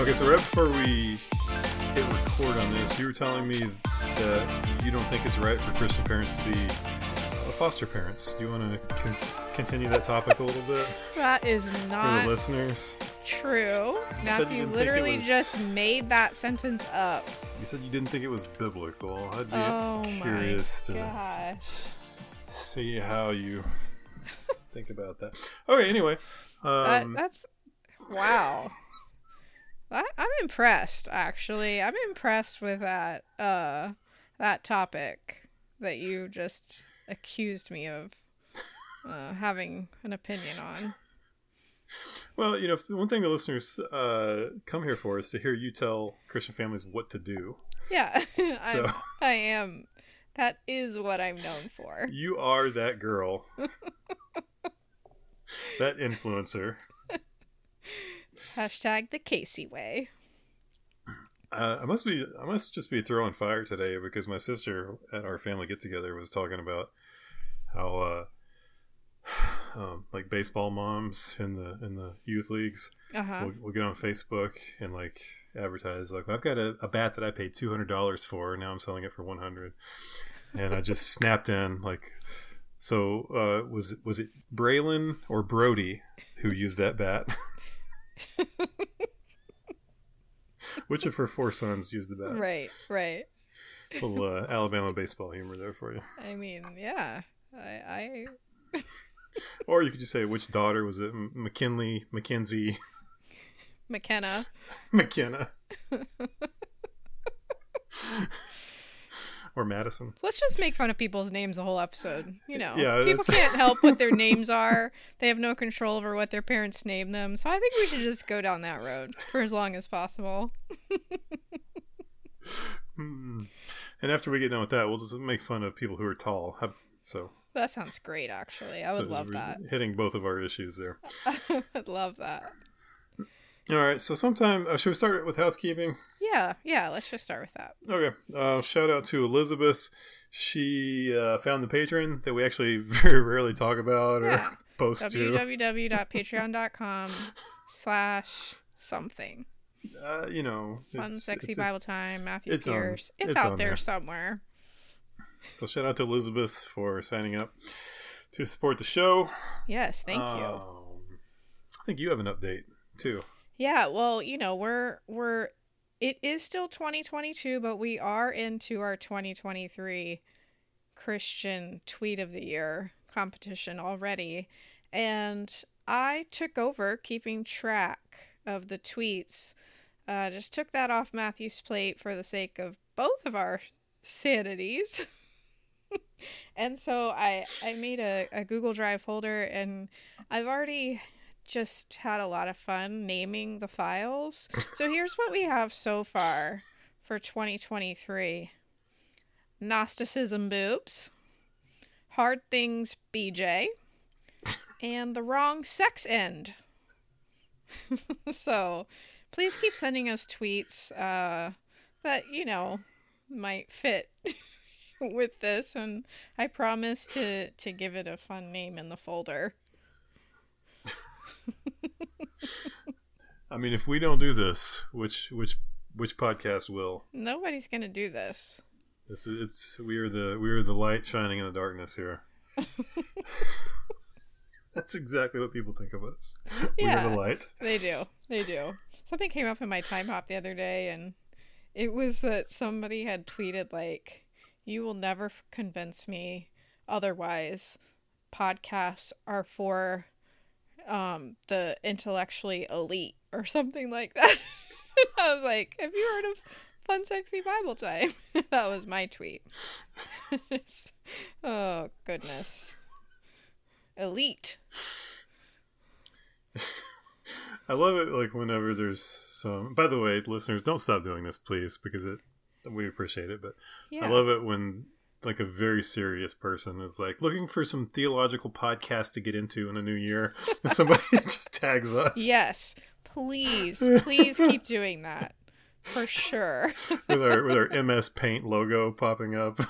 Okay, so right before we hit record on this, you were telling me that you don't think it's right for Christian parents to be foster parents. Do you want to continue that topic a little bit? That is not for the listeners. True. Matthew literally just made that sentence up. You said you didn't think it was biblical. I'd be curious to see how you think about that. Okay, anyway. That's... Wow. I'm impressed, actually. I'm impressed with that that topic that you just accused me of having an opinion on. Well, you know, one thing the listeners come here for is to hear you tell Christian families what to do. Yeah, so. I am. That is what I'm known for. You are that girl. That influencer. Hashtag the Casey way. I must just be throwing fire today because my sister at our family get together was talking about how like baseball moms in the youth leagues will get on Facebook and like advertise like, I've got a bat that I paid $200 for and now I'm selling it for $100, and I just snapped in like, so was it Braylon or Brody who used that bat? Which of her four sons used the bat? Right. Little Alabama baseball humor there for you. I mean, yeah. I... Or you could just say, which daughter was it? McKinley, McKenzie, McKenna. McKenna. Or Madison. Let's just make fun of people's names the whole episode. You know, people can't help what their names are. They have no control over what their parents name them. So I think we should just go down that road for as long as possible. And after we get done with that, we'll just make fun of people who are tall. So that sounds great, actually. I would love that. Hitting both of our issues there. I'd love that. All right, so sometime, should we start with housekeeping? Yeah, let's just start with that. Okay, shout out to Elizabeth. She found the Patreon that we actually very rarely talk about or post to. www.patreon.com/something. You know. Fun, sexy Bible time, Matthew Pierce. It's out there somewhere. So shout out to Elizabeth for signing up to support the show. Yes, thank you. I think you have an update, too. Yeah, well, you know, it is still 2022, but we are into our 2023 Christian Tweet of the Year competition already. And I took over keeping track of the tweets. Just took that off Matthew's plate for the sake of both of our sanities. And so I made a Google Drive folder, and I've already just had a lot of fun naming the files. So here's what we have so far for 2023. Gnosticism boobs, hard things BJ, and the wrong sex end. So please keep sending us tweets that, you know, might fit with this, and I promise to give it a fun name in the folder. I mean, if we don't do this, which podcast will? Nobody's gonna do this. We are the light shining in the darkness here. That's exactly what people think of us. Yeah, we are the light. They do. Something came up in my time hop the other day, and it was that somebody had tweeted like, "You will never convince me otherwise. Podcasts are for the intellectually elite," or something like that. I was like, have you heard of Fun Sexy Bible Time? That was my tweet. Oh goodness, elite. I love it, like whenever there's some, by the way, listeners, don't stop doing this please, because we appreciate it, but yeah. I love it when like a very serious person is like looking for some theological podcast to get into in a new year, and somebody just tags us. Yes, please keep doing that for sure. with our MS Paint logo popping up.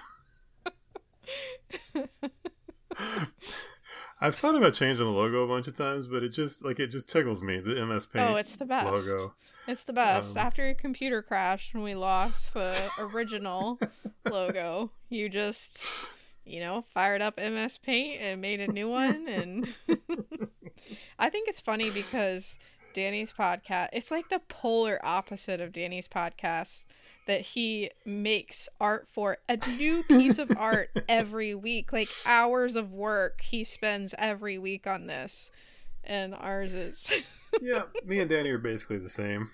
I've thought about changing the logo a bunch of times, but it just tickles me. The MS Paint. Oh, it's the best logo. It's the best. After your computer crashed and we lost the original logo, you just, fired up MS Paint and made a new one. And I think it's funny because Danny's podcast, it's like the polar opposite of Danny's podcast, that he makes art for a new piece of art every week, like hours of work he spends every week on this, and ours is yeah, me and Danny are basically the same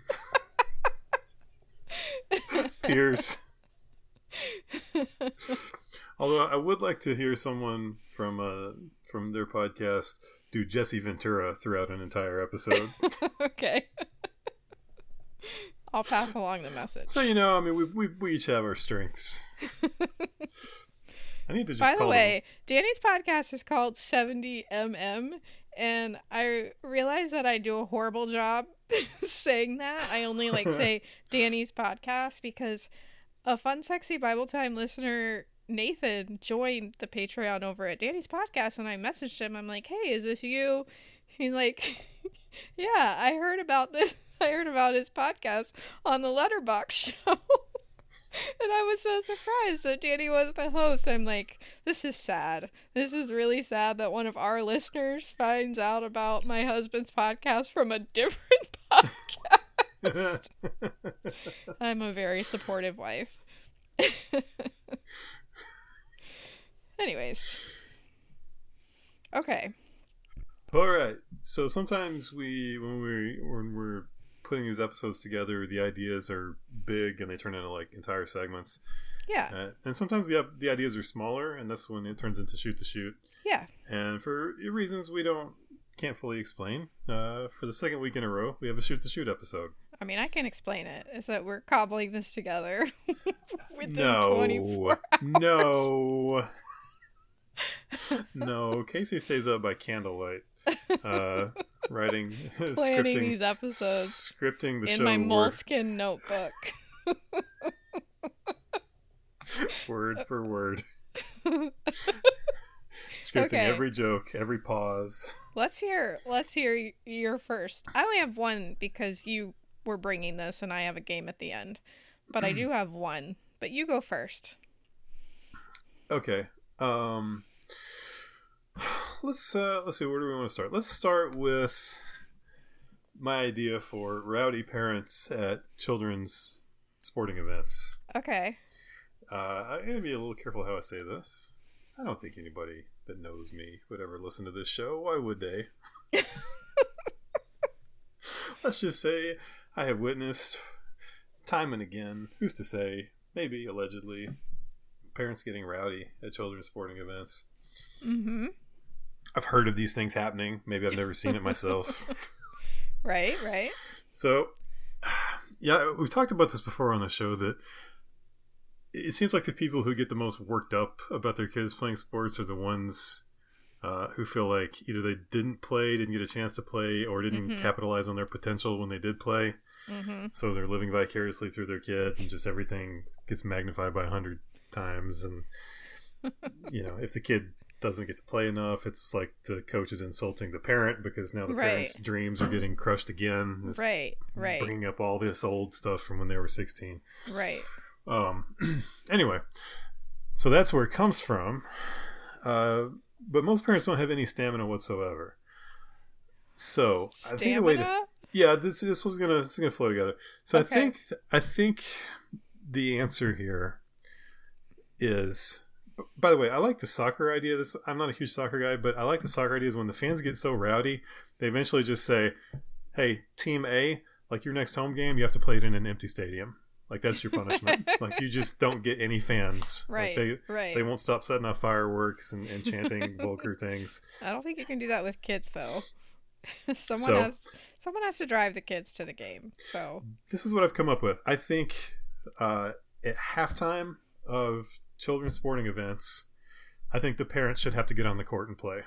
peers. Although I would like to hear someone from their podcast do Jesse Ventura throughout an entire episode. Okay. I'll pass along the message. So, we each have our strengths. I need to just By the way, Danny's podcast is called 70mm, and I realize that I do a horrible job saying that. I only say Danny's podcast because a Fun Sexy Bible Time listener, Nathan, joined the Patreon over at Danny's podcast, and I messaged him. I'm like, hey, is this you? He's like, yeah, I heard about this. I heard about his podcast on the Letterboxd show. And I was so surprised that Danny was the host. I'm like, this is sad. This is really sad that one of our listeners finds out about my husband's podcast from a different podcast. I'm a very supportive wife. Anyways. Okay. All right. So sometimes when we're putting these episodes together, the ideas are big and they turn into like entire segments. Yeah. And sometimes the ideas are smaller, and that's when it turns into shoot the shoot. Yeah. And for reasons we can't fully explain, for the second week in a row, we have a shoot the shoot episode. I mean, I can explain it. It's that we're cobbling this together within 24 hours. No. Casey stays up by candlelight, writing, planning these episodes, scripting the show in my Moleskine notebook, word for word, scripting every joke, every pause. Let's hear your first. I only have one because you were bringing this, and I have a game at the end, but I do have one. But you go first. Okay. Let's see, where do we want to start? Let's start with my idea for rowdy parents at children's sporting events. Okay. I'm gonna be a little careful how I say this. I don't think anybody that knows me would ever listen to this show. Why would they? Let's just say I have witnessed time and again, who's to say, maybe allegedly, parents getting rowdy at children's sporting events. Mm-hmm. I've heard of these things happening. Maybe I've never seen it myself. Right. So, yeah, we've talked about this before on the show, that it seems like the people who get the most worked up about their kids playing sports are the ones who feel like either they didn't play, didn't get a chance to play, or didn't capitalize on their potential when they did play. Mm-hmm. So they're living vicariously through their kid, and just everything gets magnified by 100 times. And if the kid doesn't get to play enough, it's like the coach is insulting the parent, because now the parent's dreams are getting crushed again. Right. Bringing up all this old stuff from when they were 16. Right. Anyway, so that's where it comes from. But most parents don't have any stamina whatsoever. So I think the way to this is gonna flow together. So okay. I think the answer here is, by the way, I like the soccer idea. I'm not a huge soccer guy, but I like the soccer idea is when the fans get so rowdy, they eventually just say, hey, team A, like your next home game, you have to play it in an empty stadium. Like, that's your punishment. Like, you just don't get any fans. Right, like they won't stop setting off fireworks and chanting vulgar things. I don't think you can do that with kids, though. Someone has to drive the kids to the game. So this is what I've come up with. I think at halftime of children's sporting events, I think the parents should have to get on the court and play.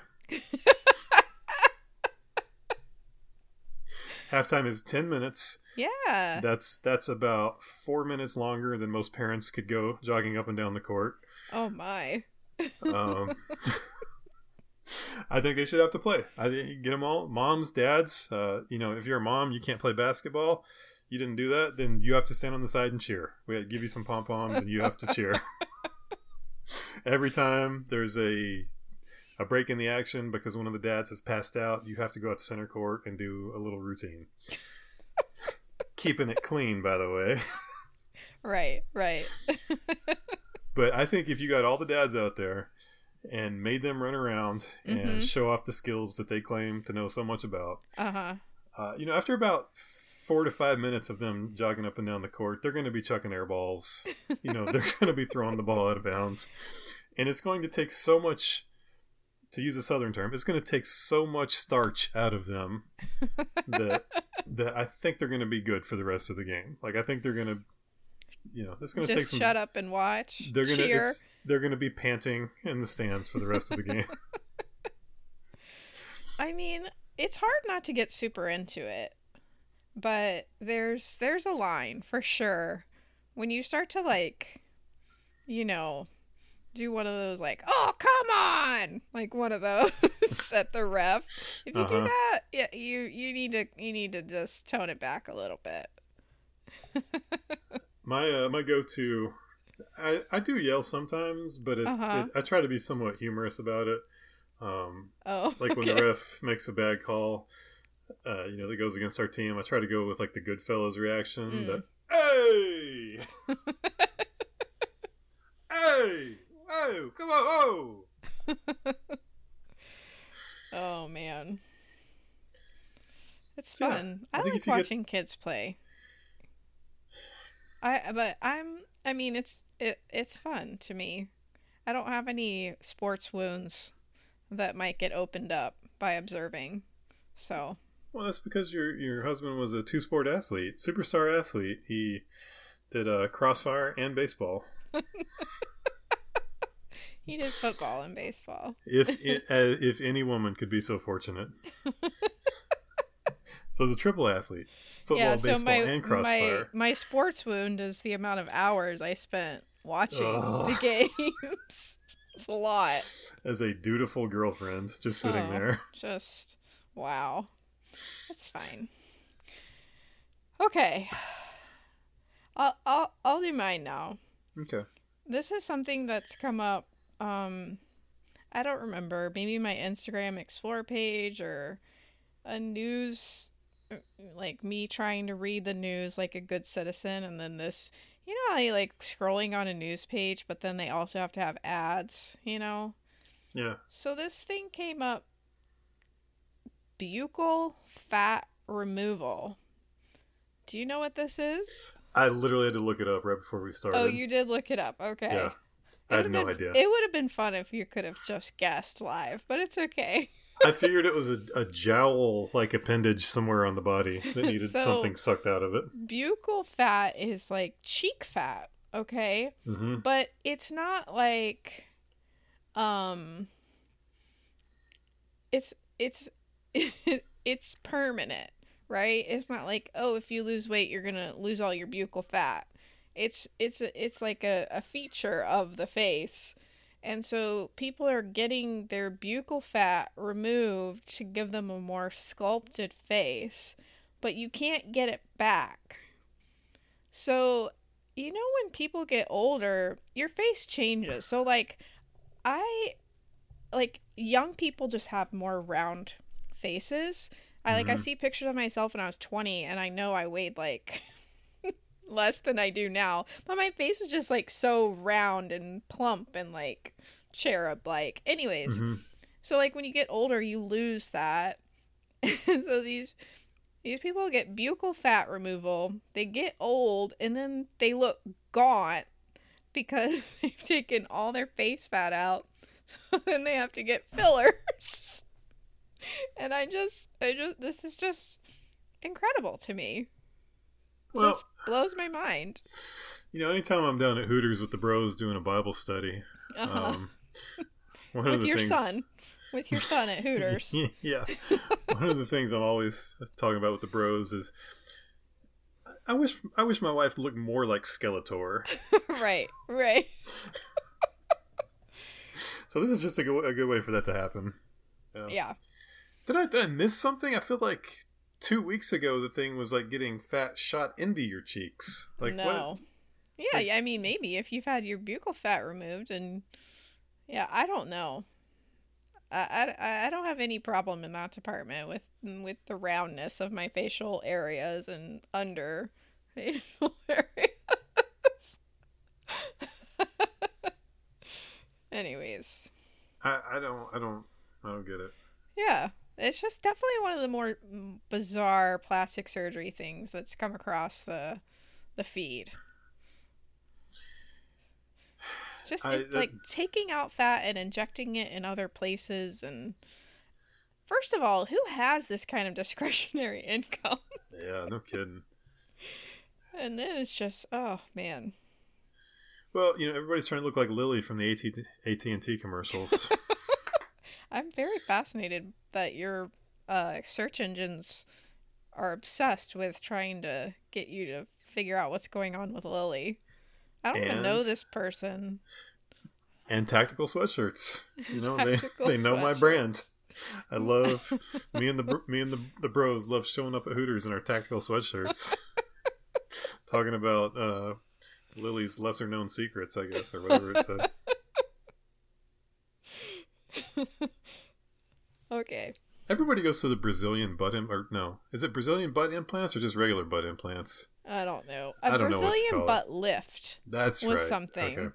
Halftime is 10 minutes. Yeah. That's about 4 minutes longer than most parents could go jogging up and down the court. Oh my. I think they should have to play. I think get them all, moms, dads. You know, if you're a mom, you can't play basketball. You didn't do that, then you have to stand on the side and cheer. We had to give you some pom poms, and you have to cheer every time there's a break in the action because one of the dads has passed out. You have to go out to center court and do a little routine. Keeping it clean, by the way. Right. But I think if you got all the dads out there and made them run around and show off the skills that they claim to know so much about, you know, after about 4 to 5 minutes of them jogging up and down the court, they're going to be chucking air balls. You know, they're going to be throwing the ball out of bounds. And it's going to take so much, to use a Southern term, it's going to take so much starch out of them that I think they're going to be good for the rest of the game. Like, I think they're going to, you know, it's going to take some... Just shut up and watch. They're going to be panting in the stands for the rest of the game. I mean, it's hard not to get super into it, but there's a line for sure. When you start to, like, you know, do one of those, like, oh, come on, like one of those at the ref. If you do that, yeah, you need to just tone it back a little bit. My go-to, I do yell sometimes, but I try to be somewhat humorous about it. Like when the ref makes a bad call, you know, that goes against our team, I try to go with, like, the Goodfellas reaction, the hey, hey, oh, come on, oh. Oh, man, it's fun. Yeah, I like watching kids play. It's fun to me. I don't have any sports wounds that might get opened up by observing. So. Well, that's because your husband was a two-sport athlete, superstar athlete. He did crossfire and baseball. He did football and baseball. If any woman could be so fortunate. So he's a triple athlete. Football, baseball, and crossfire. My sports wound is the amount of hours I spent watching the games. It's a lot. As a dutiful girlfriend, just sitting there. Just, wow. That's fine. Okay. I'll do mine now. Okay. This is something that's come up, I don't remember, maybe my Instagram Explore page or a news... like me trying to read the news like a good citizen, and then this, you know, I like scrolling on a news page, but then they also have to have ads, you know? Yeah. So this thing came up, Buccal fat removal. Do you know what this is? I literally had to look it up right before we started. Oh, you did look it up. Okay. Yeah. I had no idea. It would have been fun if you could have just guessed live, but it's okay. I figured it was a jowl-like appendage somewhere on the body that needed something sucked out of it. Buccal fat is like cheek fat, okay? Mm-hmm. But it's not like, it's permanent, right? It's not like, oh, if you lose weight, you're gonna lose all your buccal fat. It's like a feature of the face. And so people are getting their buccal fat removed to give them a more sculpted face, but you can't get it back. So, you know, when people get older, your face changes. So like young people just have more round faces. I see pictures of myself when I was 20 and I know I weighed like less than I do now, but my face is just like so round and plump and like cherub like. Anyways, so like when you get older you lose that. So these people get buccal fat removal, they get old, and then they look gaunt because they've taken all their face fat out, so then they have to get fillers. And I just this is just incredible to me. Well, just blows my mind. You know, anytime I'm down at Hooters with the bros doing a Bible study, with your son at Hooters. Yeah, one of the things I'm always talking about with the bros is, I wish my wife looked more like Skeletor. Right. So this is just a good way for that to happen. Yeah. Did I miss something? I feel like 2 weeks ago the thing was like getting fat shot into your cheeks. Like, no. What? Yeah, like, I mean, maybe if you've had your buccal fat removed and... Yeah, I don't know. I don't have any problem in that department with the roundness of my facial areas and under facial areas. Anyways. I don't get it. Yeah. It's just definitely one of the more bizarre plastic surgery things that's come across the feed. Just taking out fat and injecting it in other places. And first of all, who has this kind of discretionary income? Yeah, no kidding. And then it's just, oh man. Well, you know, everybody's trying to look like Lily from the AT&T commercials. I'm very fascinated that your search engines are obsessed with trying to get you to figure out what's going on with Lily. I don't even know this person. And tactical sweatshirts. You know, they know my brand. I love me and the bros love showing up at Hooters in our tactical sweatshirts. Talking about Lily's lesser known secrets, I guess, or whatever it said. Okay. Everybody goes to the Brazilian butt implants. No. Is it Brazilian butt implants or just regular butt implants? I don't know. A Brazilian butt lift. That's right. Was something. Okay.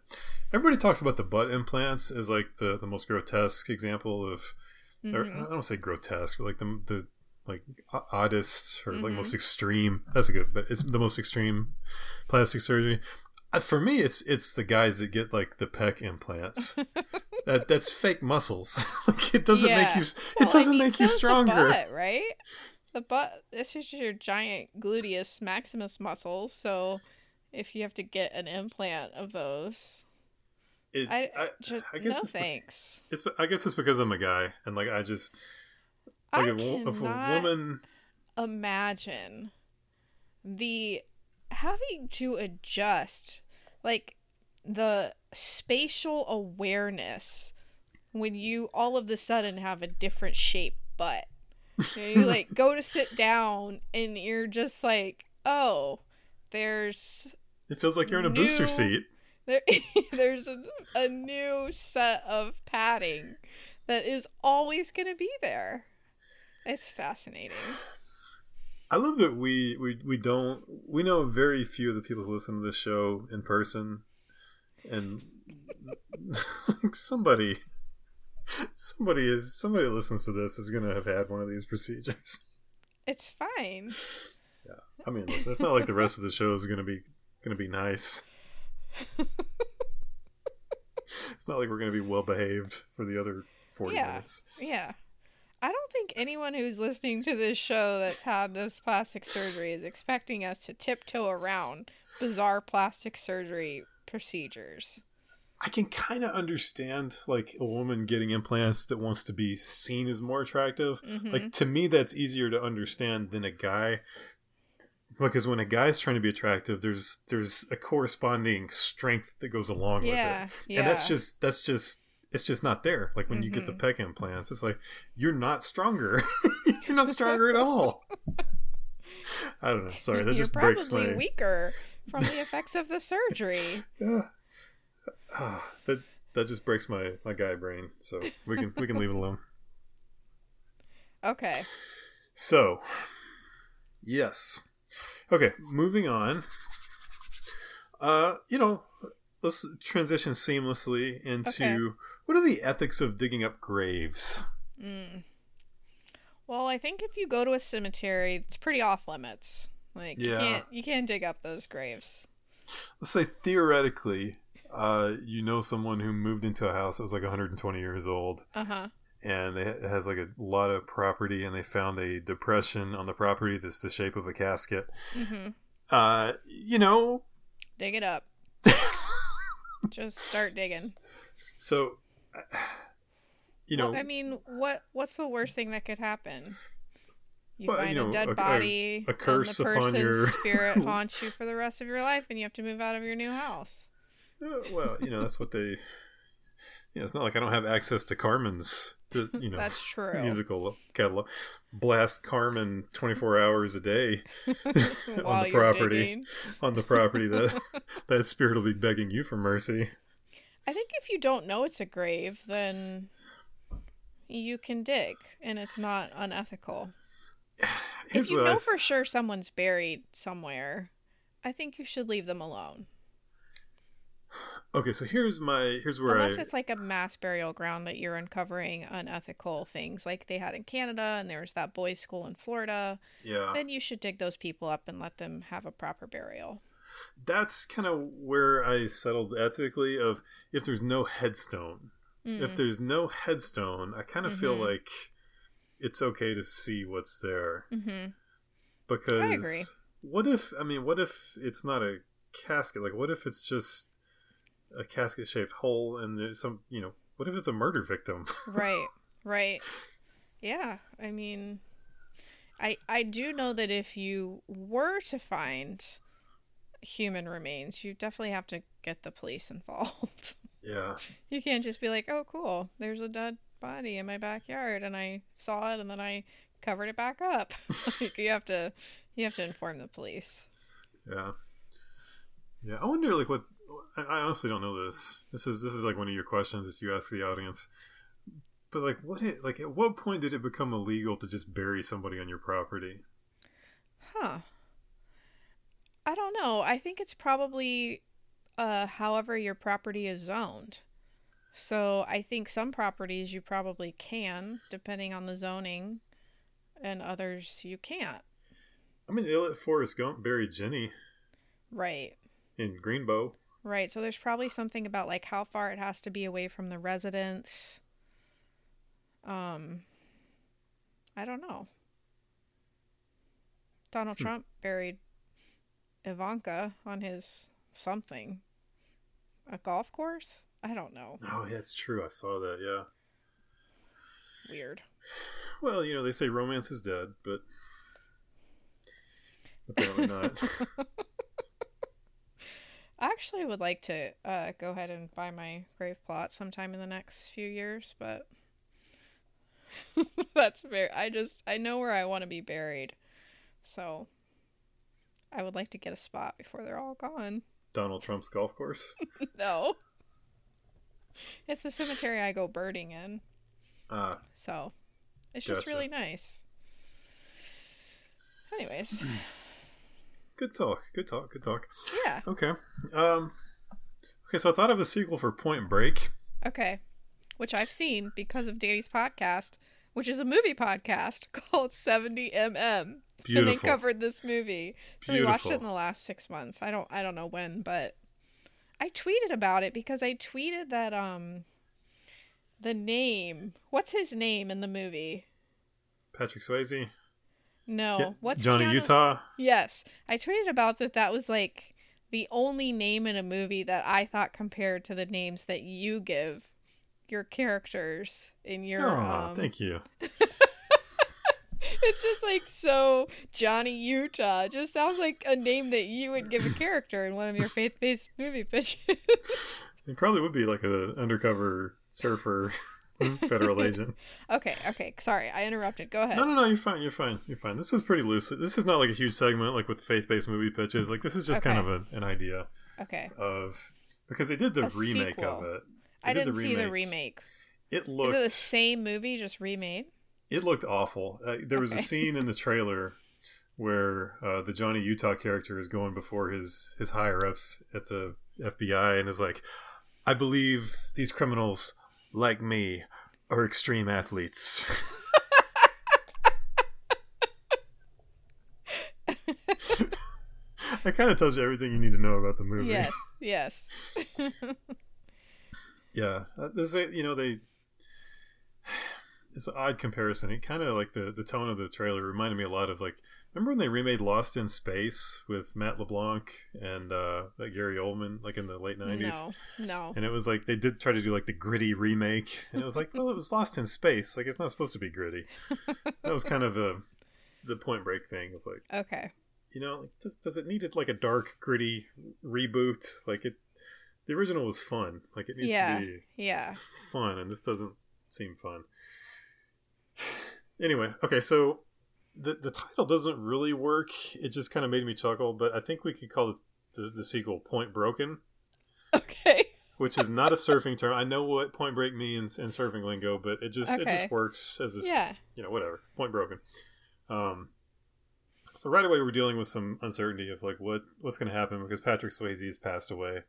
Everybody talks about the butt implants as like the most grotesque example of... Mm-hmm. Or, I don't say grotesque, but like the like oddest or like most extreme. That's a good... But it's the most extreme plastic surgery. For me, it's the guys that get like the pec implants. That's fake muscles. Like it doesn't make you. Well, it doesn't make you stronger, the butt, right? The butt. This is your giant gluteus maximus muscles. So, if you have to get an implant of those, I guess no thanks. I guess it's because I'm a guy, and like I just like if a woman. Imagine the having to adjust. Like, the spatial awareness when you all of a sudden have a different shaped butt. You like go to sit down and you're just like, oh, there's... It feels like you're in a booster seat. There's a new set of padding that is always going to be there. It's fascinating. I love that we know very few of the people who listen to this show in person, and like somebody that listens to this is gonna have had one of these procedures. It's fine. Yeah, I mean, listen, it's not like the rest of the show is gonna be nice. It's not like we're gonna be well behaved for the other 40 minutes. Yeah. I don't think anyone who's listening to this show that's had this plastic surgery is expecting us to tiptoe around bizarre plastic surgery procedures. I can kind of understand like a woman getting implants that wants to be seen as more attractive. Mm-hmm. Like to me, that's easier to understand than a guy, because when a guy's trying to be attractive, there's a corresponding strength that goes along with it, and that's just. It's just not there. Like when you get the pec implants, it's like you're not stronger. You're not stronger at all. I don't know. Sorry, that just breaks my... You're probably weaker from the effects of the surgery. Yeah, that just breaks my guy brain. So we can leave it alone. Okay. So, yes. Okay, moving on. You know. Let's transition seamlessly into what are the ethics of digging up graves? Mm. Well, I think if you go to a cemetery, it's pretty off limits. Like you can't dig up those graves. Let's say theoretically, you know someone who moved into a house that was like 120 years old, and it has like a lot of property, and they found a depression on the property that's the shape of a casket. Mm-hmm. You know, dig it up. Just start digging. So, you know... Well, I mean, what's the worst thing that could happen? You find a dead body, a curse and the person's upon your spirit haunts you for the rest of your life, and you have to move out of your new house. Well, you know, that's what they... Yeah, it's not like I don't have access to Carmen's, that's true. Musical catalog. Blast Carmen 24 hours a day on the property. Digging. On the property, that spirit will be begging you for mercy. I think if you don't know it's a grave, then you can dig, and it's not unethical. If you know for sure someone's buried somewhere, I think you should leave them alone. Okay, so unless it's like a mass burial ground that you're uncovering unethical things like they had in Canada, and there was that boys' school in Florida. Yeah. Then you should dig those people up and let them have a proper burial. That's kind of where I settled ethically of if there's no headstone. Mm. If there's no headstone, I kind of feel like it's okay to see what's there. Mm-hmm. Because I agree. What if it's not a casket? Like, what if it's just a casket-shaped hole, and there's some, what if it's a murder victim? Right. Yeah, I do know that if you were to find human remains, you definitely have to get the police involved. Yeah. You can't just be like, oh, cool, there's a dead body in my backyard, and I saw it, and then I covered it back up. Like, you have to inform the police. Yeah. Yeah, I wonder, like, what... I honestly don't know this. This is like one of your questions that you ask the audience. But at what point did it become illegal to just bury somebody on your property? Huh. I don't know. I think it's probably however your property is zoned. So I think some properties you probably can, depending on the zoning, and others you can't. They let Forrest Gump bury Jenny. Right. In Greenbow. Right, so there's probably something about like how far it has to be away from the residence. I don't know. Donald Trump buried Ivanka on his something. A golf course? I don't know. Oh, yeah, it's true. I saw that, yeah. Weird. Well, they say romance is dead, but apparently not. I actually would like to go ahead and buy my grave plot sometime in the next few years, but that's very... I know where I want to be buried, so I would like to get a spot before they're all gone. Donald Trump's golf course? No. It's the cemetery I go birding in. So it's just really nice. Anyways... Good talk. Yeah. Okay. Okay, so I thought of a sequel for Point Break. Okay. Which I've seen because of Danny's podcast, which is a movie podcast called 70mm. Beautiful. And they covered this movie. So we watched it in the last 6 months. I don't know when, but I tweeted about it because I tweeted that the name. What's his name in the movie? Patrick Swayze. No, what's Johnny Utah? Yes, I tweeted about that. That was like the only name in a movie that I thought compared to the names that you give your characters in your... Oh, thank you. It's just like, so Johnny Utah just sounds like a name that you would give a character in one of your faith-based movie pitches. It probably would be like an undercover surfer. Federal agent. Okay. Sorry, I interrupted. Go ahead. No. You're fine. This is pretty loose. This is not like a huge segment like with faith-based movie pitches. Like, this is just kind of an idea. Okay. Of because they did the remake sequel of it. They I didn't see the remake. It looked... Is it the same movie just remade? It looked awful. There was a scene in the trailer where the Johnny Utah character is going before his higher ups at the FBI and is like, "I believe these criminals, like me, are extreme athletes." That kind of tells you everything you need to know about the movie. Yes. Yeah, it's an odd comparison. It kind of like the tone of the trailer reminded me a lot of, like, remember when they remade Lost in Space with Matt LeBlanc and Gary Oldman, like in the late 90s? No. And it was like they did try to do like the gritty remake, and it was like, well, it was Lost in Space. Like, it's not supposed to be gritty. That was kind of the Point Break thing of like, does it need like a dark, gritty reboot? Like, it The original was fun. Like, it needs to be fun, and this doesn't seem fun. Anyway, okay, so the title doesn't really work. It just kind of made me chuckle, but I think we could call it the sequel Point Broken. Okay. Which is not a surfing term. I know what Point Break means in surfing lingo, but it just works as this, you know, whatever. Point Broken. So right away we're dealing with some uncertainty of like what's going to happen because Patrick Swayze has passed away.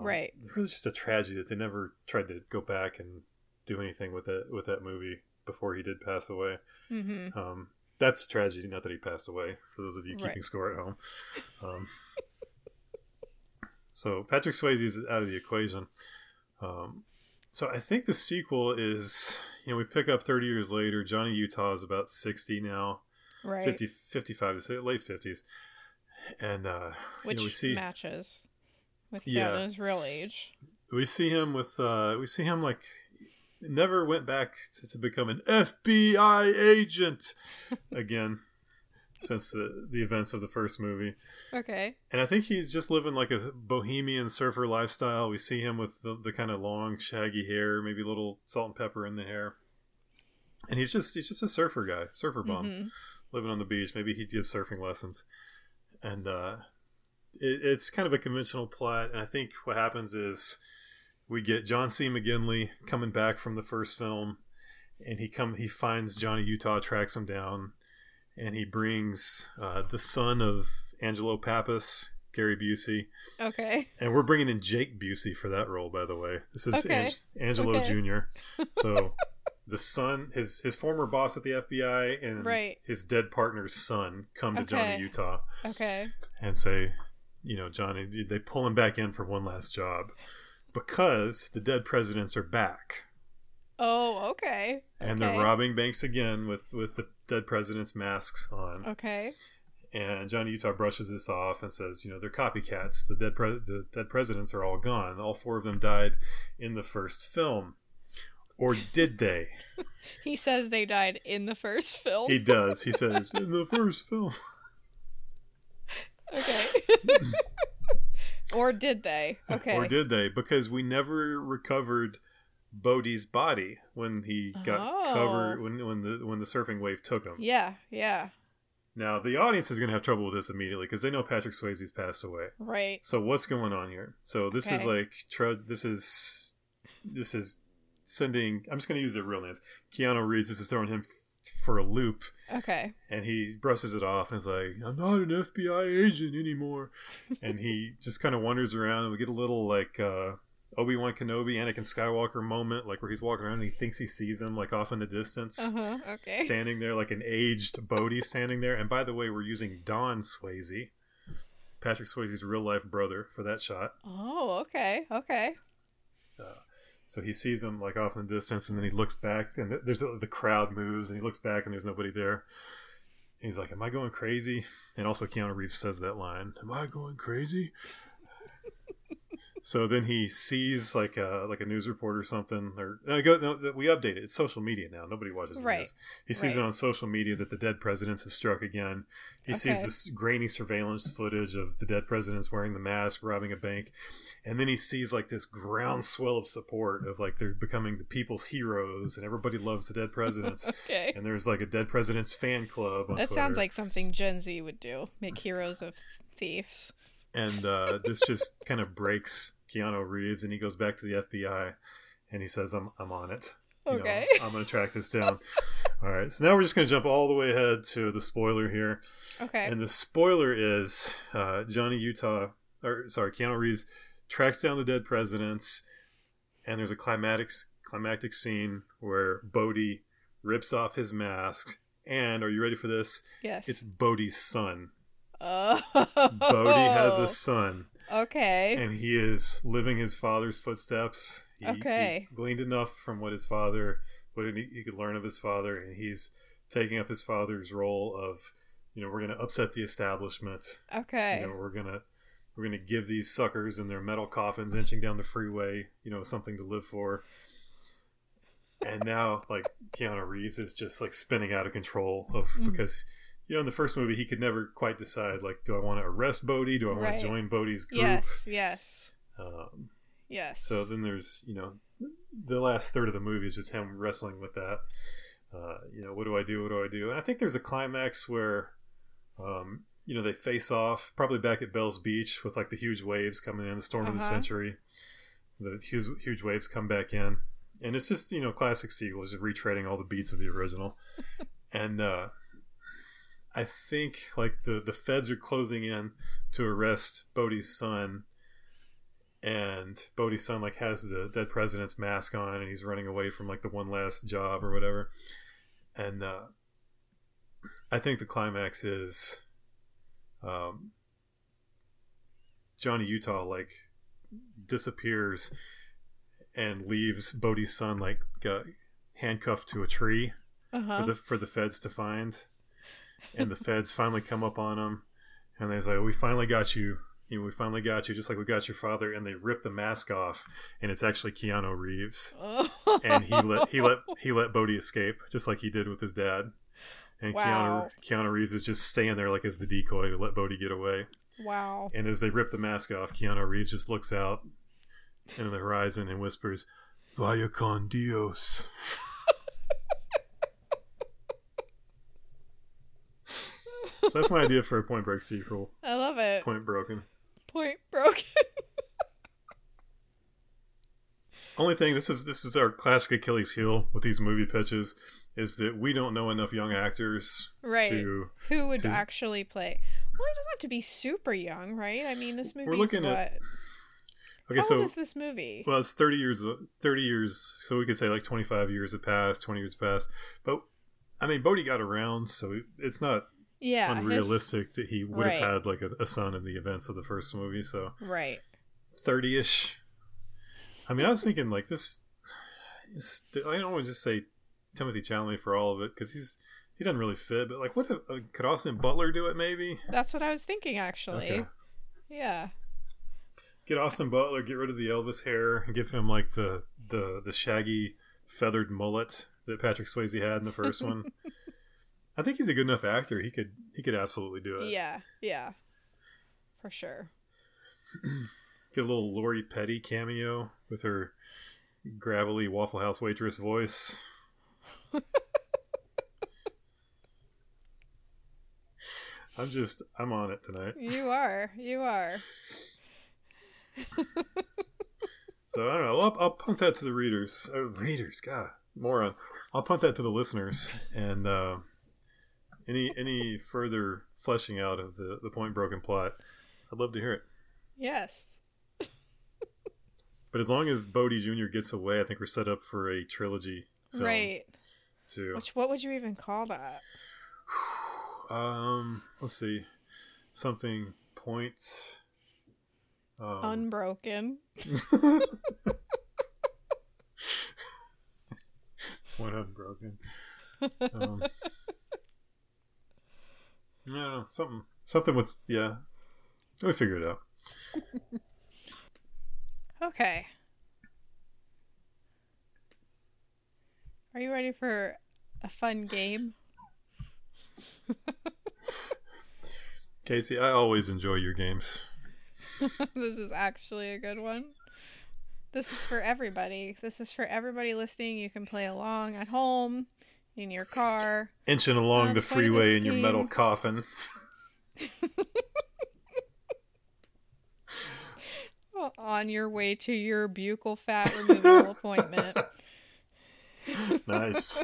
Right. It was just a tragedy that they never tried to go back and do anything with that movie before he did pass away. Mm-hmm. That's a tragedy, not that he passed away, for those of you keeping score at home. So Patrick Swayze is out of the equation. So I think the sequel is, you know, we pick up 30 years later. Johnny Utah is about 60 now. Right. 50, 55, late 50s. And, which, you know, we see matches with Keanu's real age. We see him with, like, never went back to become an FBI agent again. Since the events of the first movie. Okay. And I think he's just living like a bohemian surfer lifestyle. We see him with the kind of long, shaggy hair, maybe a little salt and pepper in the hair. And he's just a surfer guy, surfer bum, living on the beach. Maybe he gives surfing lessons. And it's kind of a conventional plot. And I think what happens is we get John C. McGinley coming back from the first film. And he finds Johnny Utah, tracks him down. And he brings the son of Angelo Pappas, Gary Busey. Okay. And we're bringing in Jake Busey for that role, by the way. This is Angelo Jr. So the son, his former boss at the FBI and his dead partner's son come to Johnny Utah. Okay. And say, you know, Johnny, they pull him back in for one last job because the dead presidents are back. Oh, okay. And they're robbing banks again with the dead president's masks on. Okay. And Johnny Utah brushes this off and says, you know, they're copycats. The dead presidents are all gone. All four of them died in the first film. Or did they? He says they died in the first film. He does. He says, in the first film. Okay. Or did they? Okay. Or did they? Because we never recovered Bodhi's body when he got covered when the surfing wave took him. Now the audience is gonna have trouble with this immediately because they know Patrick Swayze's passed away, right? So what's going on here? So this is like this is sending, I'm just gonna use their real names, Keanu Reeves. This is throwing him for a loop. Okay. And he brushes it off and is like, I'm not an FBI agent anymore. And he just kind of wanders around, and we get a little like Obi-Wan Kenobi, Anakin Skywalker moment, like where he's walking around and he thinks he sees him like off in the distance, standing there like an aged Bodhi standing there. And by the way, we're using Don Swayze, Patrick Swayze's real life brother, for that shot. Oh, okay, okay. So he sees him like off in the distance, and then he looks back, and there's the crowd moves, and he looks back, and there's nobody there. He's like, "Am I going crazy?" And also Keanu Reeves says that line, "Am I going crazy?" So then he sees like a news report or something, or we update it. It's social media now. Nobody watches this. He sees it on social media that the dead presidents have struck again. He sees this grainy surveillance footage of the dead presidents wearing the mask, robbing a bank. And then he sees like this groundswell of support of like they're becoming the people's heroes and everybody loves the dead presidents. And there's like a dead presidents fan club on Twitter. That sounds like something Gen Z would do. Make heroes of thieves. And this just kind of breaks Keanu Reeves, and he goes back to the FBI, and he says, I'm on it. Okay. You know, I'm going to track this down. All right. So now we're just going to jump all the way ahead to the spoiler here. Okay. And the spoiler is Keanu Reeves tracks down the dead presidents, and there's a climactic scene where Bodhi rips off his mask, and are you ready for this? Yes. It's Bodhi's son. Oh. Bodhi has a son. Okay. And he is living his father's footsteps. He gleaned enough from what he could learn of his father, and he's taking up his father's role of, you know, we're going to upset the establishment. Okay. You know, we're going to give these suckers in their metal coffins inching down the freeway, you know, something to live for. And now like Keanu Reeves is just like spinning out of control because you know, in the first movie, he could never quite decide, like, do I want to arrest Bodhi? Do I want to join Bodhi's group? Yes, yes. Yes. So then there's, you know, the last third of the movie is just him wrestling with that. You know, what do I do? What do I do? And I think there's a climax where, you know, they face off probably back at Bell's Beach with like the huge waves coming in, the storm of the century. The huge waves come back in. And it's just, you know, classic sequels, just retreading all the beats of the original. And I think like the feds are closing in to arrest Bodhi's son. And Bodhi's son like has the dead president's mask on, and he's running away from like the one last job or whatever. And I think the climax is Johnny Utah like disappears and leaves Bodhi's son like handcuffed to a tree for the feds to find. And the feds finally come up on him, and they're like, "We finally got you." You know, we finally got you, just like we got your father. And they rip the mask off, and it's actually Keanu Reeves. Oh. And he let Bodhi escape, just like he did with his dad. And wow. Keanu Reeves is just staying there, like as the decoy to let Bodhi get away. Wow! And as they rip the mask off, Keanu Reeves just looks out into the horizon and whispers, "Vaya con Dios." So that's my idea for a Point Break sequel. I love it. Point Broken. Only thing, this is our classic Achilles heel with these movie pitches, is that we don't know enough young actors, right? Who would actually play? Well, it doesn't have to be super young, right? I mean, this movie. We're looking at. Okay, how old is this movie? Well, it's 30 years. So we could say like 25 years have passed, 20 years passed. But I mean, Bodhi got around, so it's not. Yeah, unrealistic that he would have had like a son in the events of the first movie. So 30-ish. I mean, I was thinking like this. I don't want to just say Timothy Chalamet for all of it because he doesn't really fit. But like, what could Austin Butler do it? Maybe that's what I was thinking actually. Okay. Yeah. Get Austin Butler. Get rid of the Elvis hair and give him like the shaggy feathered mullet that Patrick Swayze had in the first one. I think he's a good enough actor. He could absolutely do it. Yeah, for sure. Get a little Lori Petty cameo with her gravelly Waffle House waitress voice. I'm on it tonight. You are. So I don't know. I'll punt that to the readers. God, moron. I'll punt that to the listeners and. Any further fleshing out of the Point Broken plot, I'd love to hear it. Yes. But as long as Bodhi Jr. gets away, I think we're set up for a trilogy film. Right. What would you even call that? Let's see. Something Point... Unbroken. Point Unbroken. Yeah, something with, yeah. We figure it out. Okay. Are you ready for a fun game? Casey, I always enjoy your games. This is actually a good one. This is for everybody. This is for everybody listening. You can play along at home. In your car. Inching along the freeway in your metal coffin. Well, on your way to your buccal fat removal appointment. Nice.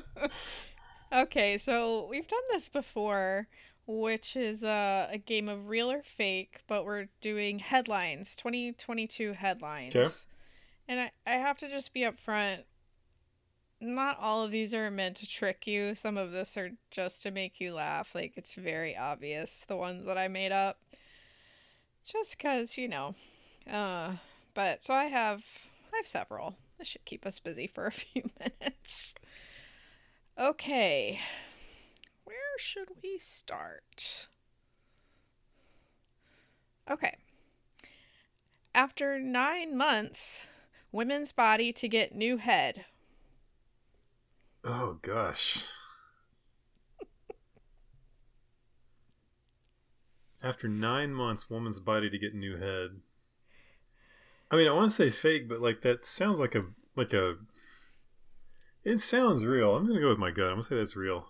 Okay, so we've done this before, which is a game of real or fake, but we're doing headlines, 2022 headlines. Okay. And I have to just be upfront. Not all of these are meant to trick you. Some of this are just to make you laugh. Like, it's very obvious, the ones that I made up. Just because, you know. But, so I have several. This should keep us busy for a few minutes. Okay. Where should we start? Okay. After 9 months, women's body to get new head. Oh, gosh. After 9 months, woman's body to get new head. I mean, I want to say fake, but like that sounds like a. It sounds real. I'm gonna go with my gut. I'm gonna say that's real.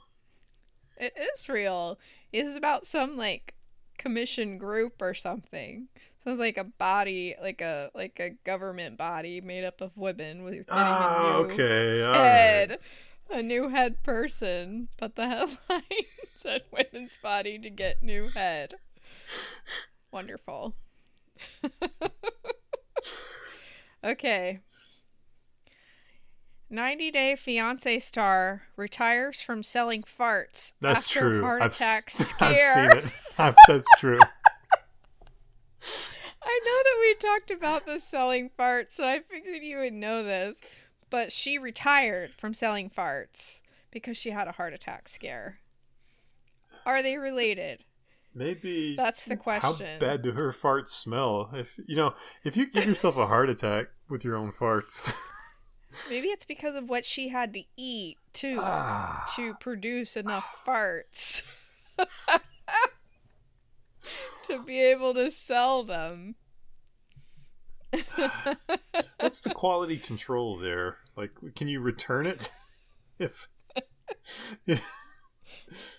It is real. It is about some like commission group or something. Sounds like a body, like a government body made up of women with a new head person. But the headline said "Women's Body to Get New Head." Wonderful. Okay. 90-day fiance star retires from selling farts. That's after true. Heart attack scare. I've seen it. That's true. I know that we talked about the selling farts, so I figured you would know this. But she retired from selling farts because she had a heart attack scare. Are they related? Maybe. That's the question. How bad do her farts smell? If you give yourself a heart attack with your own farts. Maybe it's because of what she had to eat to produce enough farts to be able to sell them. What's the quality control there? Like, can you return it if...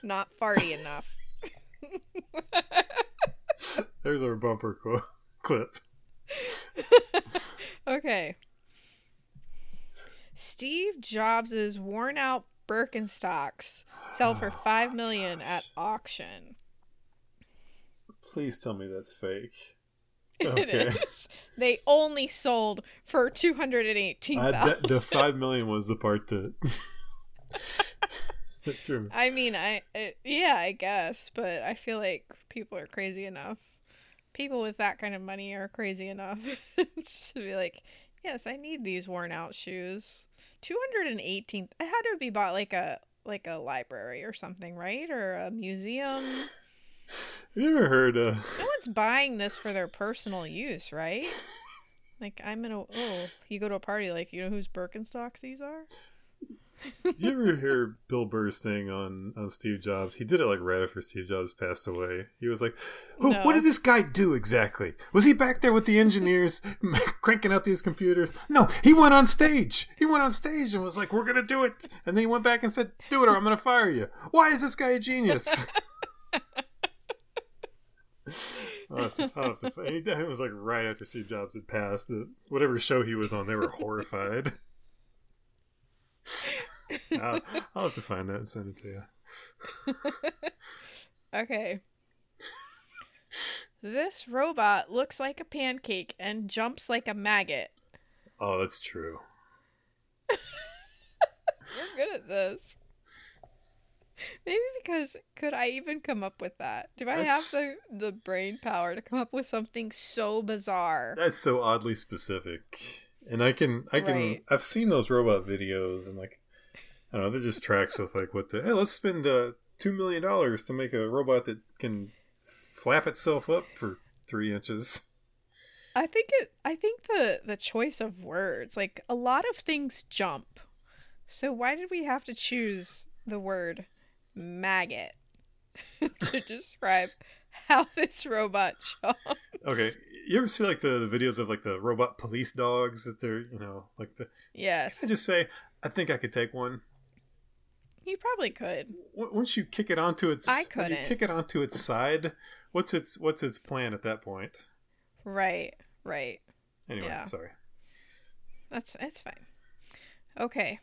not farty enough? There's our bumper clip. Okay. Steve Jobs' worn-out Birkenstocks sell for $5 million at auction. Please tell me that's fake. Okay. It is. They only sold for $218,000. The $5 million was the part that. I mean, I guess, but I feel like people are crazy enough. People with that kind of money are crazy enough to be like, yes, I need these worn out shoes. $218. It had to be bought like a library or something, right? Or a museum. Have you ever heard of... No one's buying this for their personal use, right? Like, you go to a party, like, you know whose Birkenstocks these are? Did you ever hear Bill Burr's thing on Steve Jobs? He did it, like, right after Steve Jobs passed away. He was like, no. What did this guy do exactly? Was he back there with the engineers cranking out these computers? No, he went on stage. And was like, we're going to do it. And then he went back and said, do it or I'm going to fire you. Why is this guy a genius? It was like right after Steve Jobs had passed. Whatever show he was on, they were horrified. I'll have to find that and send it to you. Okay. This robot looks like a pancake and jumps like a maggot. Oh, that's true. You're good at this. Maybe because could I even come up with that? Do I have the brain power to come up with something so bizarre? That's so oddly specific. And I can. I've seen those robot videos and like, I don't know, they're just tracks with like let's spend $2 million to make a robot that can flap itself up for 3 inches. I think the choice of words, like a lot of things jump. So why did we have to choose the word maggot to describe how this robot jumps? Okay, you ever see like the videos of like the robot police dogs that they're like the... Yes. Can I just say I think I could take one? You probably could. Once you kick it onto its... I couldn't. When you kick it onto its side, what's its plan at that point? Right. Anyway, yeah. Sorry. That's fine. Okay.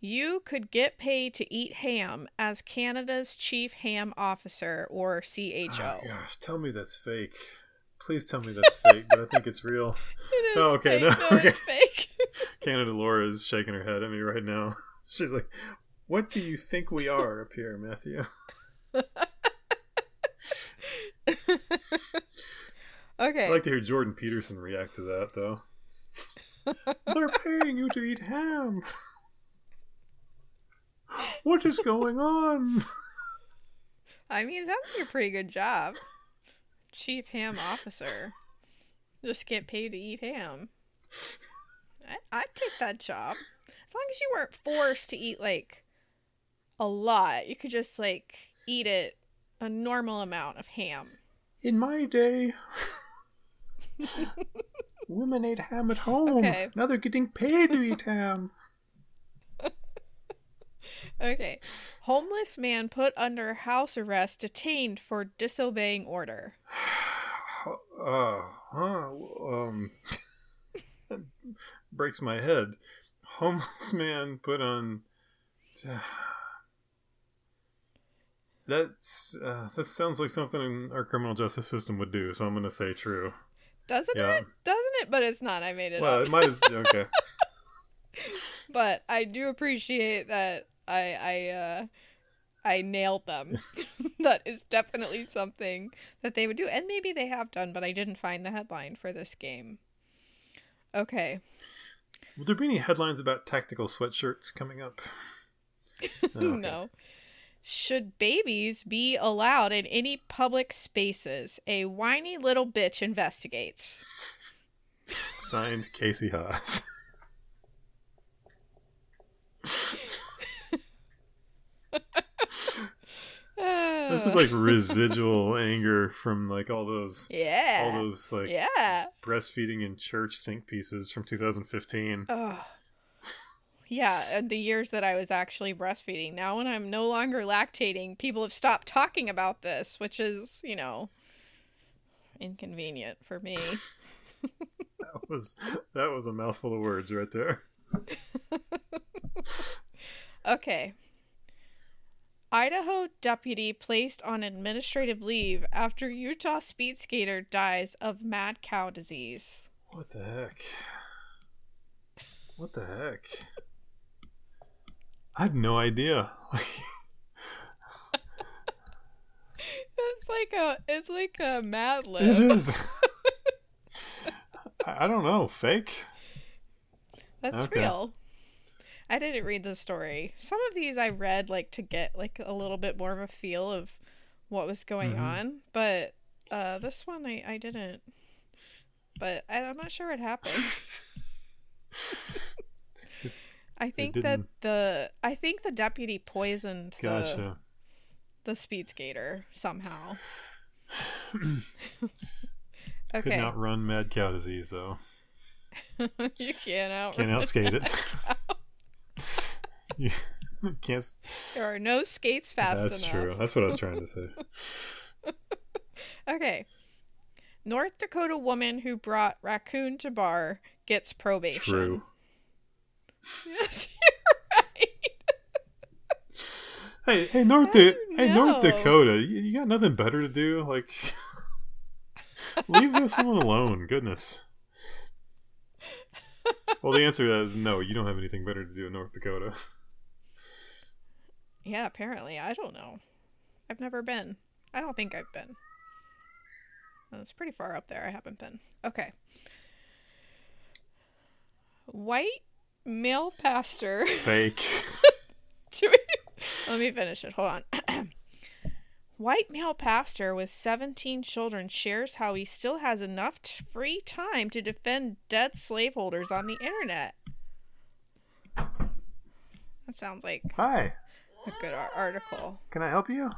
You could get paid to eat ham as Canada's chief ham officer, or CHO. Oh, gosh, tell me that's fake. Please tell me that's fake, but I think it's real. It is fake. No, it's fake. Canada Laura is shaking her head at me right now. She's like, what do you think we are up here, Matthew? Okay. I'd like to hear Jordan Peterson react to that, though. They're paying you to eat ham. What is going on? I mean, it sounds like a pretty good job. Chief ham officer. Just get paid to eat ham. I'd take that job. As long as you weren't forced to eat, like, a lot. You could just, like, eat it a normal amount of ham. In my day, Women ate ham at home. Okay. Now they're getting paid to eat ham. Okay. Homeless man put under house arrest detained for disobeying order. Breaks my head. Homeless man put on... That sounds like something our criminal justice system would do, so I'm going to say true. Doesn't it? Doesn't it? But it's not. I made it up. Well, it might as... Okay. But I do appreciate that I nailed them. That is definitely something that they would do. And maybe they have done, but I didn't find the headline for this game. Okay. Will there be any headlines about tactical sweatshirts coming up? Oh, okay. No. Should babies be allowed in any public spaces? A whiny little bitch investigates. Signed, Casey Haas. This is like residual anger from like all those breastfeeding in church think pieces from 2015. Oh. Yeah, and the years that I was actually breastfeeding. Now when I'm no longer lactating, people have stopped talking about this, which is, you know, inconvenient for me. That was a mouthful of words right there. Okay. Idaho deputy placed on administrative leave after Utah speed skater dies of mad cow disease. What the heck? I had no idea. it's like a Mad Lib. It is. I don't know. Fake? That's okay. Real. I didn't read the story. Some of these I read like to get like a little bit more of a feel of what was going on, but this one I didn't. But I'm not sure what happened. I think the deputy poisoned the speed skater somehow. Okay. Could not run mad cow disease though. You can't outskate it. You can't. There are no skates fast enough. That's true. That's what I was trying to say. Okay. North Dakota woman who brought raccoon to bar gets probation. True. Yes, you're right. Hey, North Dakota, you got nothing better to do? Like, leave this one alone. Goodness. Well, the answer to that is no. You don't have anything better to do in North Dakota. Yeah, apparently. I don't know. I've never been. I don't think I've been. Well, it's pretty far up there. I haven't been. Okay. White male pastor. Fake. Let me finish it. Hold on. White male pastor with 17 children shares how he still has enough free time to defend dead slaveholders on the internet. That sounds like hi. A good article. Can I help you?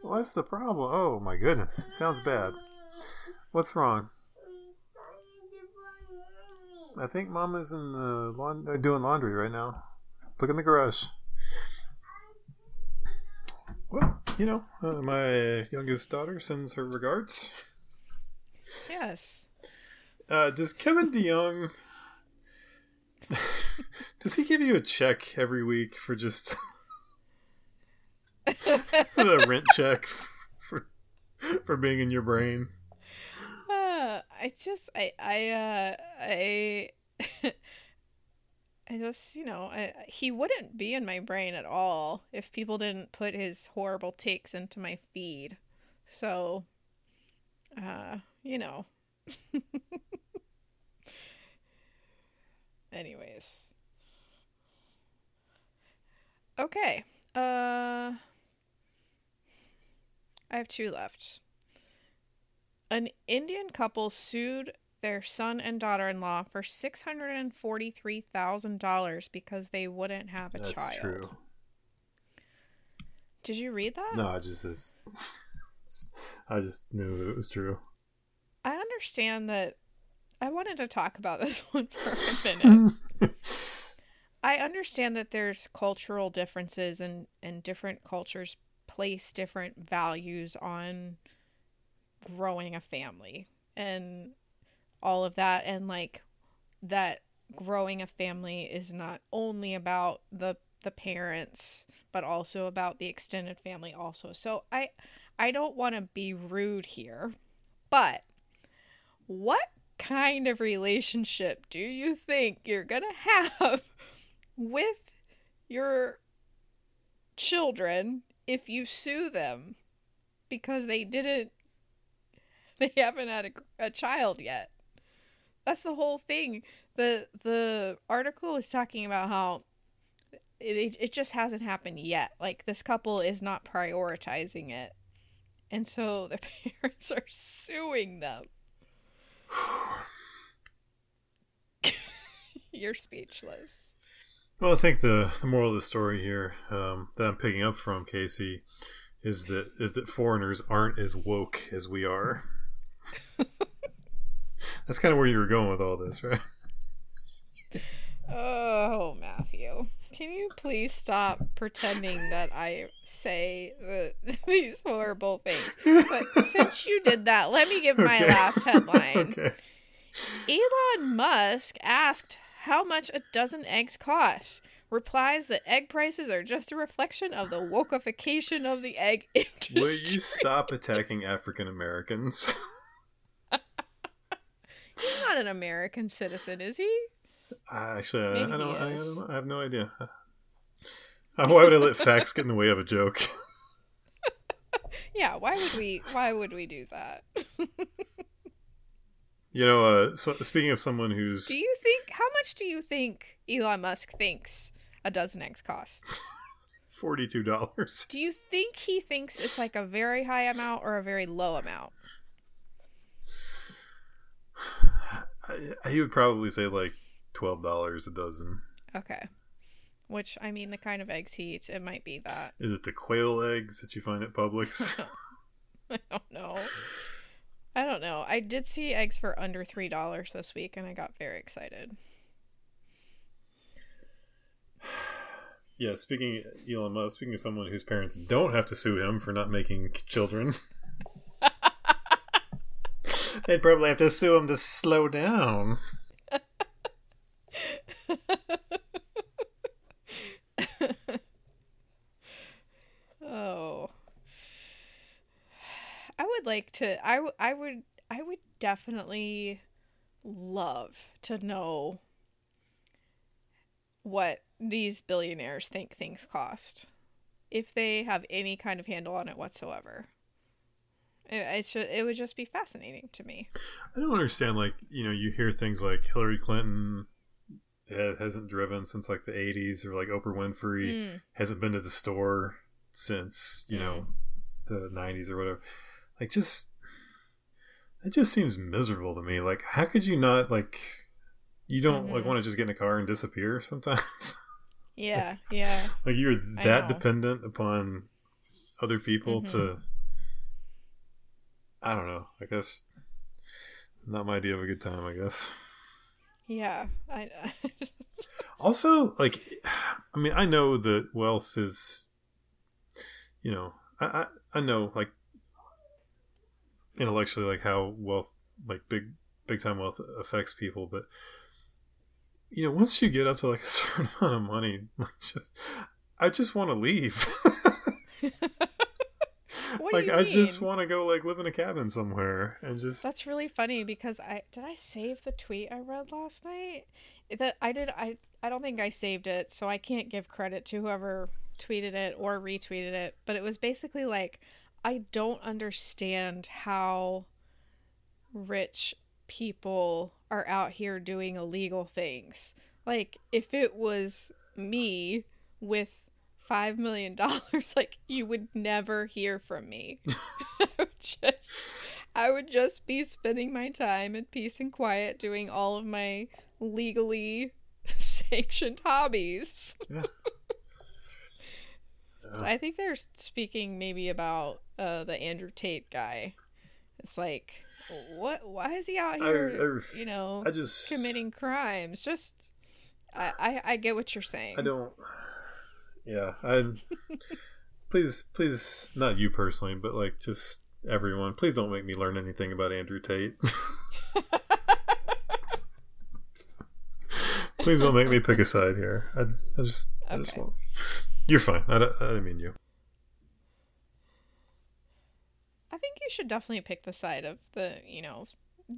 What's the problem? Oh my goodness. Sounds bad. What's wrong? I think Mama's in the doing laundry right now. Look in the garage. Well, you know, my youngest daughter sends her regards. Yes. Does Kevin DeYoung... does he give you a check every week for just... the rent check for being in your brain? He wouldn't be in my brain at all if people didn't put his horrible takes into my feed. So, you know. Anyways. Okay. I have two left. An Indian couple sued their son and daughter-in-law for $643,000 because they wouldn't have a child. That's true. Did you read that? No, I just knew it was true. I under understand that I wanted to talk about this one for a minute. I understand that there's cultural differences and different cultures place different values on growing a family and all of that, and like that growing a family is not only about the parents but also about the extended family also. So I don't want to be rude here, but what kind of relationship do you think you're gonna have with your children if you sue them because they haven't had a child yet? That's the whole thing. The article is talking about how it just hasn't happened yet. Like, this couple is not prioritizing it, and so the parents are suing them. You're speechless. Well, I think the moral of the story here that I'm picking up from Casey is that foreigners aren't as woke as we are. That's kind of where you were going with all this, right? Oh, Matthew, can you please stop pretending that I say these horrible things? But since you did that, let me give my last headline. Okay. Elon Musk asked how much a dozen eggs cost. Replies that egg prices are just a reflection of the wokeification of the egg industry. Will you stop attacking African Americans? He's not an American citizen, is he? Actually, I don't know. I have no idea. Why would I let facts get in the way of a joke? Yeah, why would we do that? So speaking of someone who's... How much do you think Elon Musk thinks a dozen eggs cost? $42. Do you think he thinks it's like a very high amount or a very low amount? He would probably say like $12 a dozen. Okay. Which, I mean, the kind of eggs he eats, it might be that. Is it the quail eggs that you find at Publix? I don't know. I did see eggs for under $3 this week, and I got very excited. Yeah, speaking of Elon Musk, speaking of someone whose parents don't have to sue him for not making children. They'd probably have to sue him to slow down. Oh. I would like to... I would definitely love to know what these billionaires think things cost, if they have any kind of handle on it whatsoever. It would just be fascinating to me. I don't understand, like, you hear things like Hillary Clinton hasn't driven since like the 80s, or like Oprah Winfrey hasn't been to the store since the 90s or whatever. Like, it just seems miserable to me. Like, how could you not, like, you don't like want to just get in a car and disappear sometimes? Yeah. Like, yeah. Like, you're that dependent upon other people to... I don't know. I guess not my idea of a good time, I guess. Yeah. Also, like, I mean, I know that wealth is, I know, like, intellectually, like, how wealth, like, big time wealth affects people, but, once you get up to, like, a certain amount of money, like, I just want to leave. What do you mean? I just want to go, like, live in a cabin somewhere and just... That's really funny because I save the tweet I read last night? I don't think I saved it, so I can't give credit to whoever tweeted it or retweeted it, but it was basically like, I don't understand how rich people are out here doing illegal things. Like, if it was me with $5 million, like, you would never hear from me. I would just be spending my time in peace and quiet doing all of my legally sanctioned hobbies. Yeah. I think they're speaking maybe about the Andrew Tate guy. It's like, what? Why is he out here? I just committing crimes. I get what you're saying. I don't. Yeah, please, not you personally, but like just everyone. Please don't make me learn anything about Andrew Tate. Please don't make me pick a side here. I just won't. You're fine. I didn't mean you. I think you should definitely pick the side of the,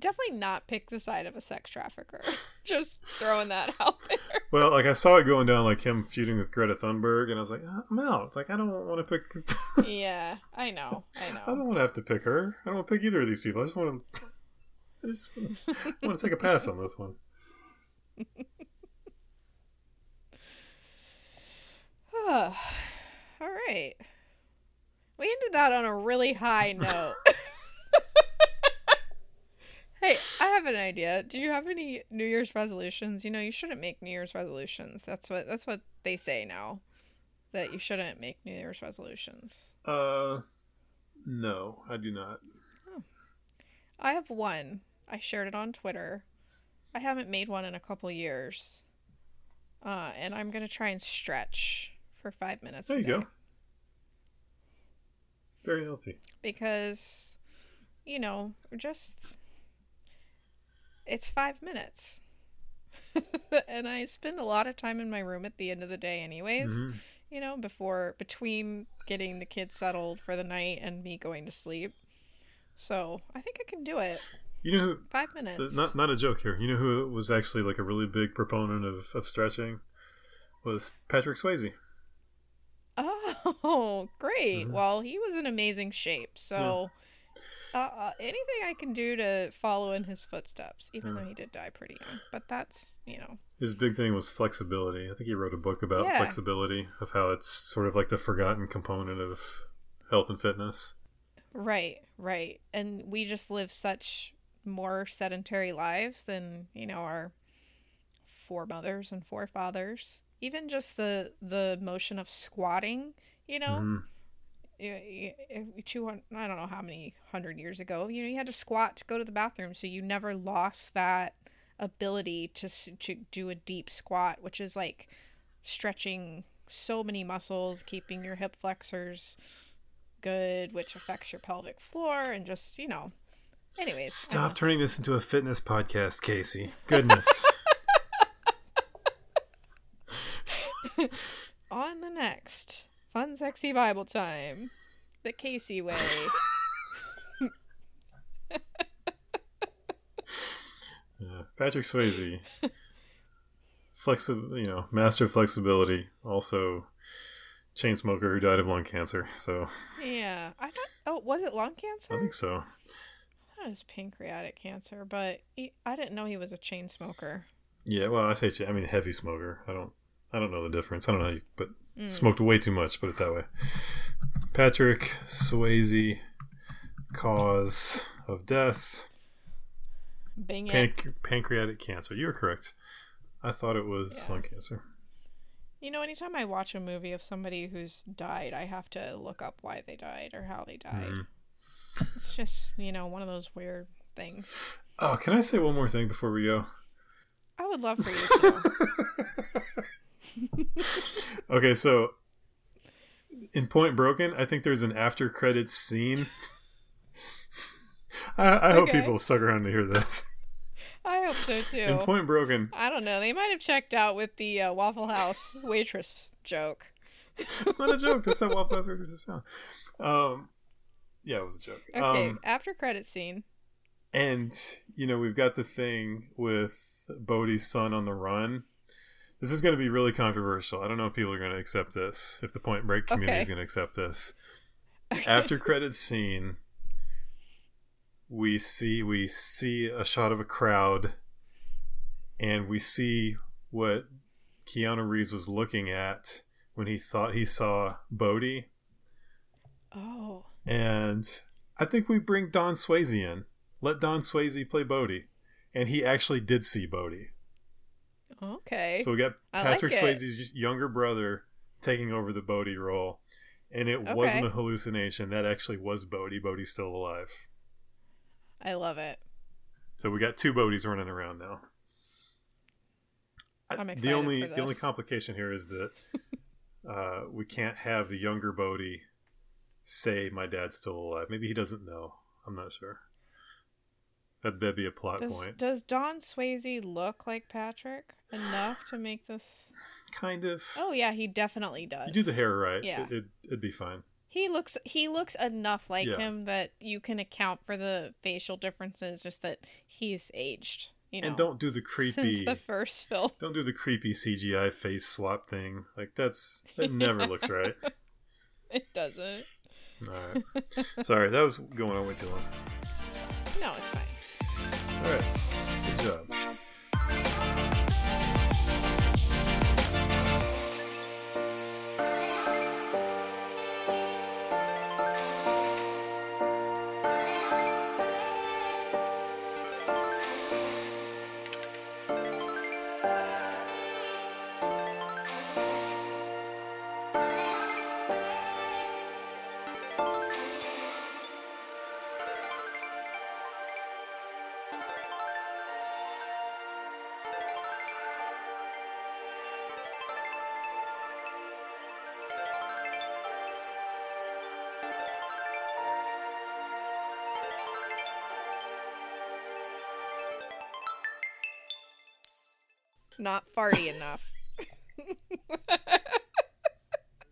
definitely not pick the side of a sex trafficker. Just throwing that out there. Well, like I saw it going down, like him feuding with Greta Thunberg, and I was like, I'm out. It's like, I don't want to pick. Yeah, I know. I don't want to have to pick her. I don't want to pick either of these people. I just want to take a pass on this one. All right. We ended that on a really high note. Hey, I have an idea. Do you have any New Year's resolutions? You shouldn't make New Year's resolutions. That's what they say now. That you shouldn't make New Year's resolutions. No, I do not. Oh. I have one. I shared it on Twitter. I haven't made one in a couple years. And I'm going to try and stretch for 5 minutes. There you go. Very healthy. Because, just... It's 5 minutes. And I spend a lot of time in my room at the end of the day anyways, mm-hmm. Between getting the kids settled for the night and me going to sleep. So I think I can do it. 5 minutes. Not a joke here. You know who was actually like a really big proponent of stretching? Was Patrick Swayze. Oh, great. Mm-hmm. Well, he was in amazing shape. So... Yeah. Anything I can do to follow in his footsteps, even though he did die pretty young. But that's, His big thing was flexibility. I think he wrote a book about flexibility, of how it's sort of like the forgotten component of health and fitness. Right. And we just live such more sedentary lives than, our foremothers and forefathers. Even just the motion of squatting, Mm. 200, I don't know how many 100 years ago, you had to squat to go to the bathroom, so you never lost that ability to do a deep squat, which is like stretching so many muscles, keeping your hip flexors good, which affects your pelvic floor, and just anyways. Stop turning this into a fitness podcast, Casey. Goodness. On the next Fun Sexy Bible Time, the Casey way. Patrick Swayze, master of flexibility, also chain smoker who died of lung cancer. So yeah, I thought. Oh, was it lung cancer? I think so. I thought it was pancreatic cancer, but I didn't know he was a chain smoker. Yeah, well, I mean heavy smoker. I don't know the difference. I don't know how you, but. Smoked way too much, put it that way. Patrick Swayze, cause of death. Bing it. Pancreatic cancer. You were correct. I thought it was lung cancer. Anytime I watch a movie of somebody who's died, I have to look up why they died or how they died. Mm-hmm. It's just, one of those weird things. Oh, can I say one more thing before we go? I would love for you to. Okay, so in Point Broken, I think there's an after credits scene. I hope people stuck around to hear this. I hope so too. In Point Broken, I don't know, they might have checked out with the Waffle House waitress joke. It's not a joke. That's not Waffle House waitress sound. Yeah, it was a joke. Okay, after credits scene. And we've got the thing with Bodhi's son on the run. This is going to be really controversial. I don't know if people are going to accept this, if the Point Break community is going to accept this. Okay. After credits scene, we see a shot of a crowd, and we see what Keanu Reeves was looking at when he thought he saw Bodhi. Oh. And I think we bring Don Swayze in. Let Don Swayze play Bodhi. And he actually did see Bodhi. Okay. So we got Patrick Swayze's younger brother taking over the Bodhi role. And it wasn't a hallucination. That actually was Bodhi. Bodhi's still alive. I love it. So we got two Bodhis running around now. I'm excited. The only complication here is that we can't have the younger Bodhi say my dad's still alive. Maybe he doesn't know. I'm not sure. That'd be a plot point. Does Don Swayze look like Patrick enough to make this? Kind of. Oh yeah, he definitely does. You do the hair right. Yeah, it'd be fine. He looks enough like him that you can account for the facial differences. Just that he's aged. You know, and don't do the creepy since the first film. Don't do the creepy CGI face swap thing. Like that never looks right. It doesn't. All right. Sorry, that was going on way too long. No, it's fine. All right. Good job. Not farty enough.